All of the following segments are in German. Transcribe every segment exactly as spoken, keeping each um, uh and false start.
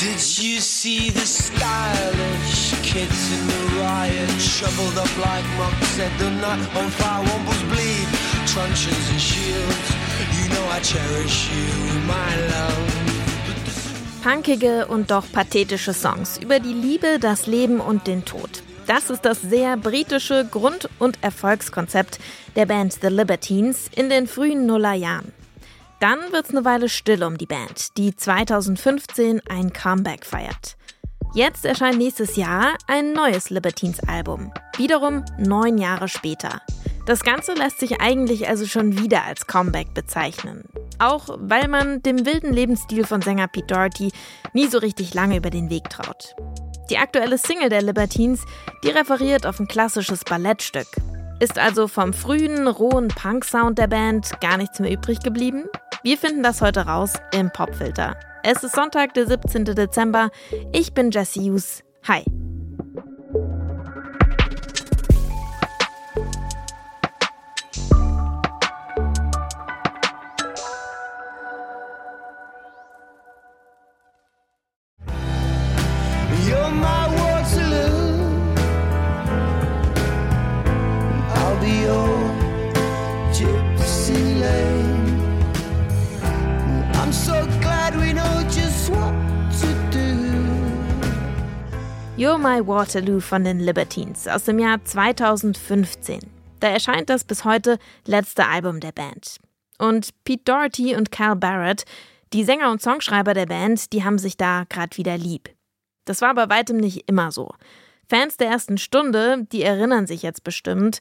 Did you see the stylish kids in the riot? Shoveled up like monks, set the night on fire. Wombles bleed, truncheons and shields. You know I cherish you, my love. Punkige und doch pathetische Songs über die Liebe, das Leben und den Tod. Das ist das sehr britische Grund- und Erfolgskonzept der Band The Libertines in den frühen Nullerjahren. Dann wird's eine Weile still um die Band, die zweitausendfünfzehn ein Comeback feiert. Jetzt erscheint nächstes Jahr ein neues Libertines-Album, wiederum neun Jahre später. Das Ganze lässt sich eigentlich also schon wieder als Comeback bezeichnen. Auch weil man dem wilden Lebensstil von Sänger Pete Doherty nie so richtig lange über den Weg traut. Die aktuelle Single der Libertines, die referiert auf ein klassisches Ballettstück. Ist also vom frühen, rohen Punk-Sound der Band gar nichts mehr übrig geblieben? Wir finden das heute raus im Popfilter. Es ist Sonntag, der siebzehnten Dezember. Ich bin Jessie Hughes. Hi. You're my Waterloo. I'll be your gypsy lane. I'm so glad we know just what to do. You're My Waterloo von den Libertines aus dem Jahr zweitausendfünfzehn. Da erscheint das bis heute letzte Album der Band. Und Pete Doherty und Carl Barât, die Sänger und Songschreiber der Band, die haben sich da gerade wieder lieb. Das war bei weitem nicht immer so. Fans der ersten Stunde, die erinnern sich jetzt bestimmt,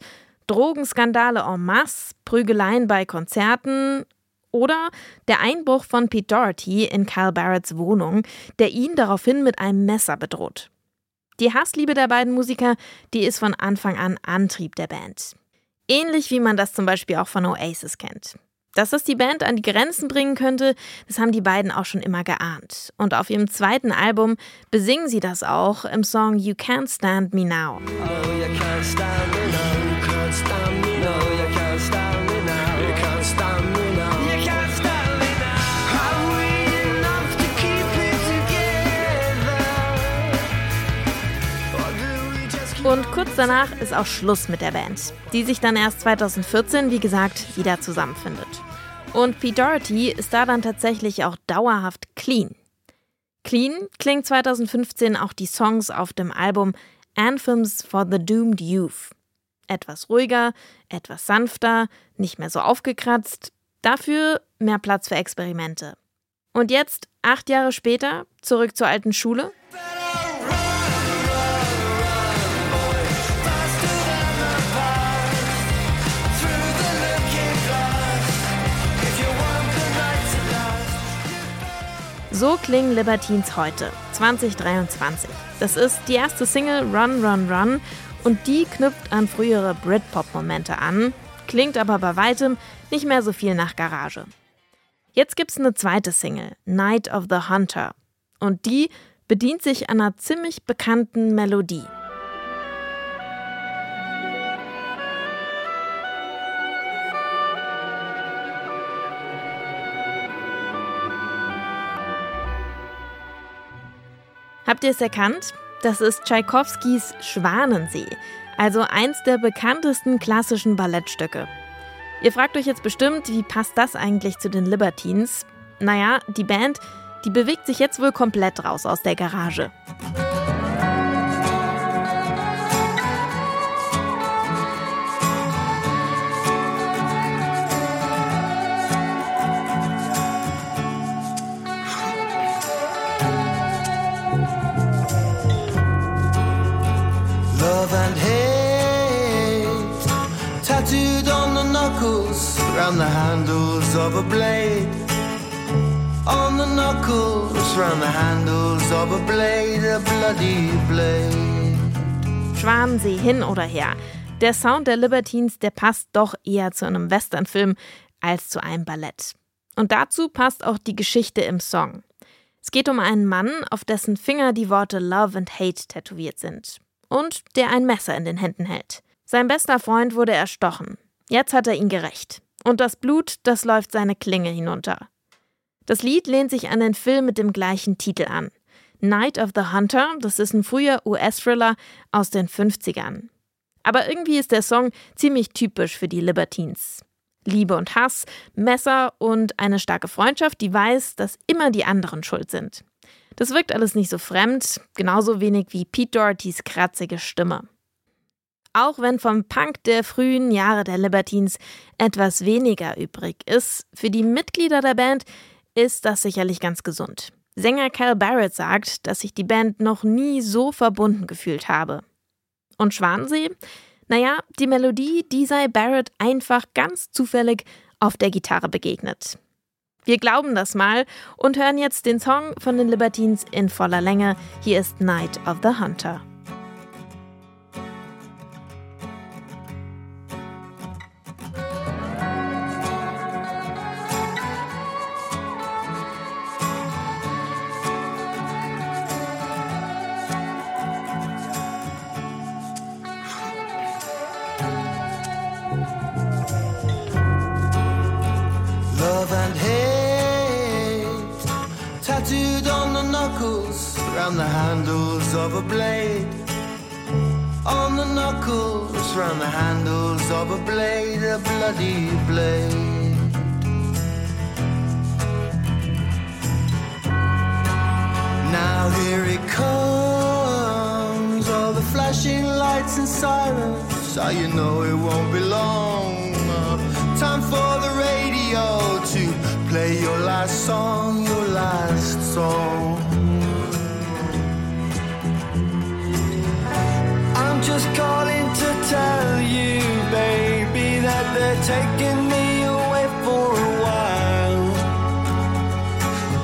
Drogenskandale en masse, Prügeleien bei Konzerten. Oder der Einbruch von Pete Doherty in Carl Barâts Wohnung, der ihn daraufhin mit einem Messer bedroht. Die Hassliebe der beiden Musiker, die ist von Anfang an Antrieb der Band. Ähnlich wie man das zum Beispiel auch von Oasis kennt. Dass das die Band an die Grenzen bringen könnte, das haben die beiden auch schon immer geahnt. Und auf ihrem zweiten Album besingen sie das auch im Song You Can't Stand Me Now. Oh, you can't stand me now, you can't stand me now, you can't stand me now, you can't stand me now. Und kurz danach ist auch Schluss mit der Band, die sich dann erst zweitausendvierzehn, wie gesagt, wieder zusammenfindet. Und Pete Doherty ist da dann tatsächlich auch dauerhaft clean. Clean klingt zweitausendfünfzehn auch die Songs auf dem Album Anthems for the Doomed Youth. Etwas ruhiger, etwas sanfter, nicht mehr so aufgekratzt, dafür mehr Platz für Experimente. Und jetzt, acht Jahre später, zurück zur alten Schule. So klingen Libertines heute, zweitausenddreiundzwanzig. Das ist die erste Single Run, Run, Run und die knüpft an frühere Britpop-Momente an, klingt aber bei weitem nicht mehr so viel nach Garage. Jetzt gibt's eine zweite Single, Night of the Hunter, und die bedient sich einer ziemlich bekannten Melodie. Habt ihr es erkannt? Das ist Tschaikowskis Schwanensee, also eins der bekanntesten klassischen Ballettstücke. Ihr fragt euch jetzt bestimmt, wie passt das eigentlich zu den Libertines? Naja, die Band, die bewegt sich jetzt wohl komplett raus aus der Garage. Round the handles of a blade, on the knuckles, round the handles of a blade, a bloody blade. Schwanensee hin oder her. Der Sound der Libertines, der passt doch eher zu einem Westernfilm als zu einem Ballett. Und dazu passt auch die Geschichte im Song. Es geht um einen Mann, auf dessen Finger die Worte Love and Hate tätowiert sind. Und der ein Messer in den Händen hält. Sein bester Freund wurde erstochen. Jetzt hat er ihn gerächt. Und das Blut, das läuft seine Klinge hinunter. Das Lied lehnt sich an den Film mit dem gleichen Titel an. Night of the Hunter, das ist ein früher U S-Thriller aus den fünfzigern. Aber irgendwie ist der Song ziemlich typisch für die Libertines. Liebe und Hass, Messer und eine starke Freundschaft, die weiß, dass immer die anderen schuld sind. Das wirkt alles nicht so fremd, genauso wenig wie Pete Dohertys kratzige Stimme. Auch wenn vom Punk der frühen Jahre der Libertines etwas weniger übrig ist, für die Mitglieder der Band ist das sicherlich ganz gesund. Sänger Carl Barât sagt, dass sich die Band noch nie so verbunden gefühlt habe. Und Schwanensee? Naja, die Melodie, die sei Barât einfach ganz zufällig auf der Gitarre begegnet. Wir glauben das mal und hören jetzt den Song von den Libertines in voller Länge. Hier ist Night of the Hunter. Round the handles of a blade, on the knuckles, round the handles of a blade, a bloody blade. Now here it comes, all the flashing lights and sirens, so you know it won't be long. Time for the radio to play your last song, your last song. I'm just calling to tell you, baby, that they're taking me away for a while.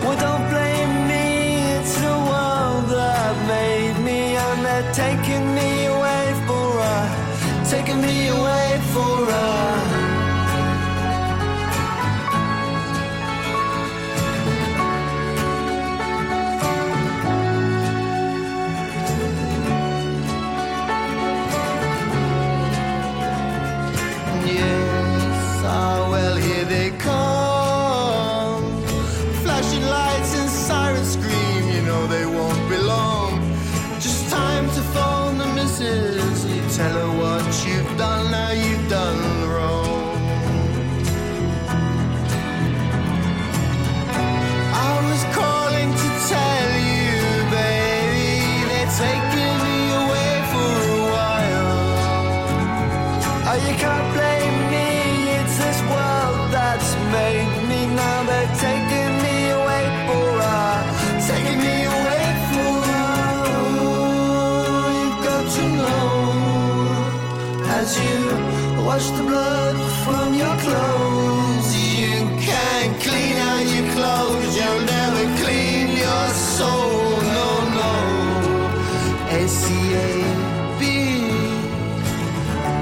Well, don't blame me, it's the world that made me, and they're taking me away for a, taking me away for a. Wash the blood from your clothes. You can't clean out your clothes. You'll never clean your soul. No, no. A C A B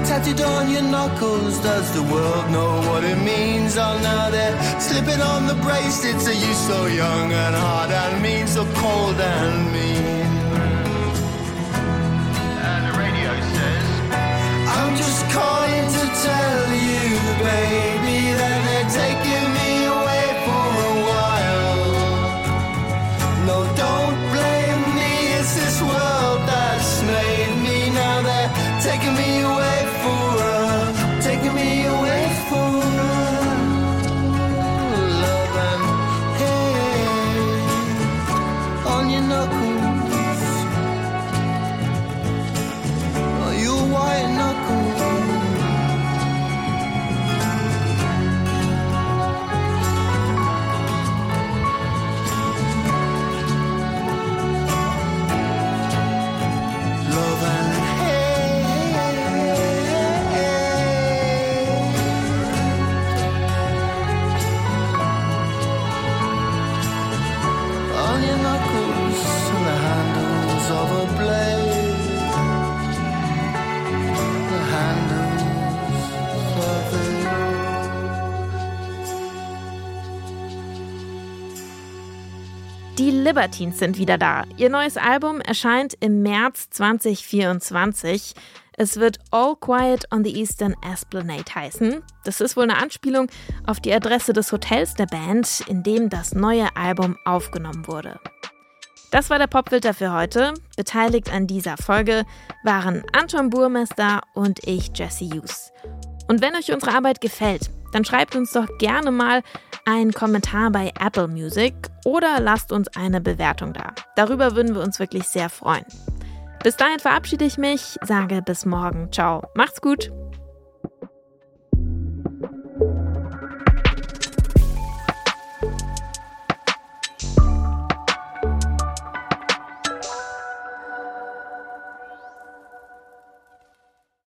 tattooed on your knuckles. Does the world know what it means? Oh, now they're slipping on the bracelets. Are you so young and hard and mean? So cold and mean. And the radio says, I'm just calling to tell you, baby, that they're taking me away for a while. No, don't blame me, it's this world that's made me. Now they're taking me away for a, taking me away for a love and hate on your knuckles, on your white knuckles. Die Libertines sind wieder da. Ihr neues Album erscheint im März zwanzig vierundzwanzig. Es wird All Quiet on the Eastern Esplanade heißen. Das ist wohl eine Anspielung auf die Adresse des Hotels der Band, in dem das neue Album aufgenommen wurde. Das war der Popfilter für heute. Beteiligt an dieser Folge waren Anton Burmester und ich, Jessie Hughes. Und wenn euch unsere Arbeit gefällt, dann schreibt uns doch gerne mal einen Kommentar bei Apple Music oder lasst uns eine Bewertung da. Darüber würden wir uns wirklich sehr freuen. Bis dahin verabschiede ich mich, sage bis morgen. Ciao, macht's gut!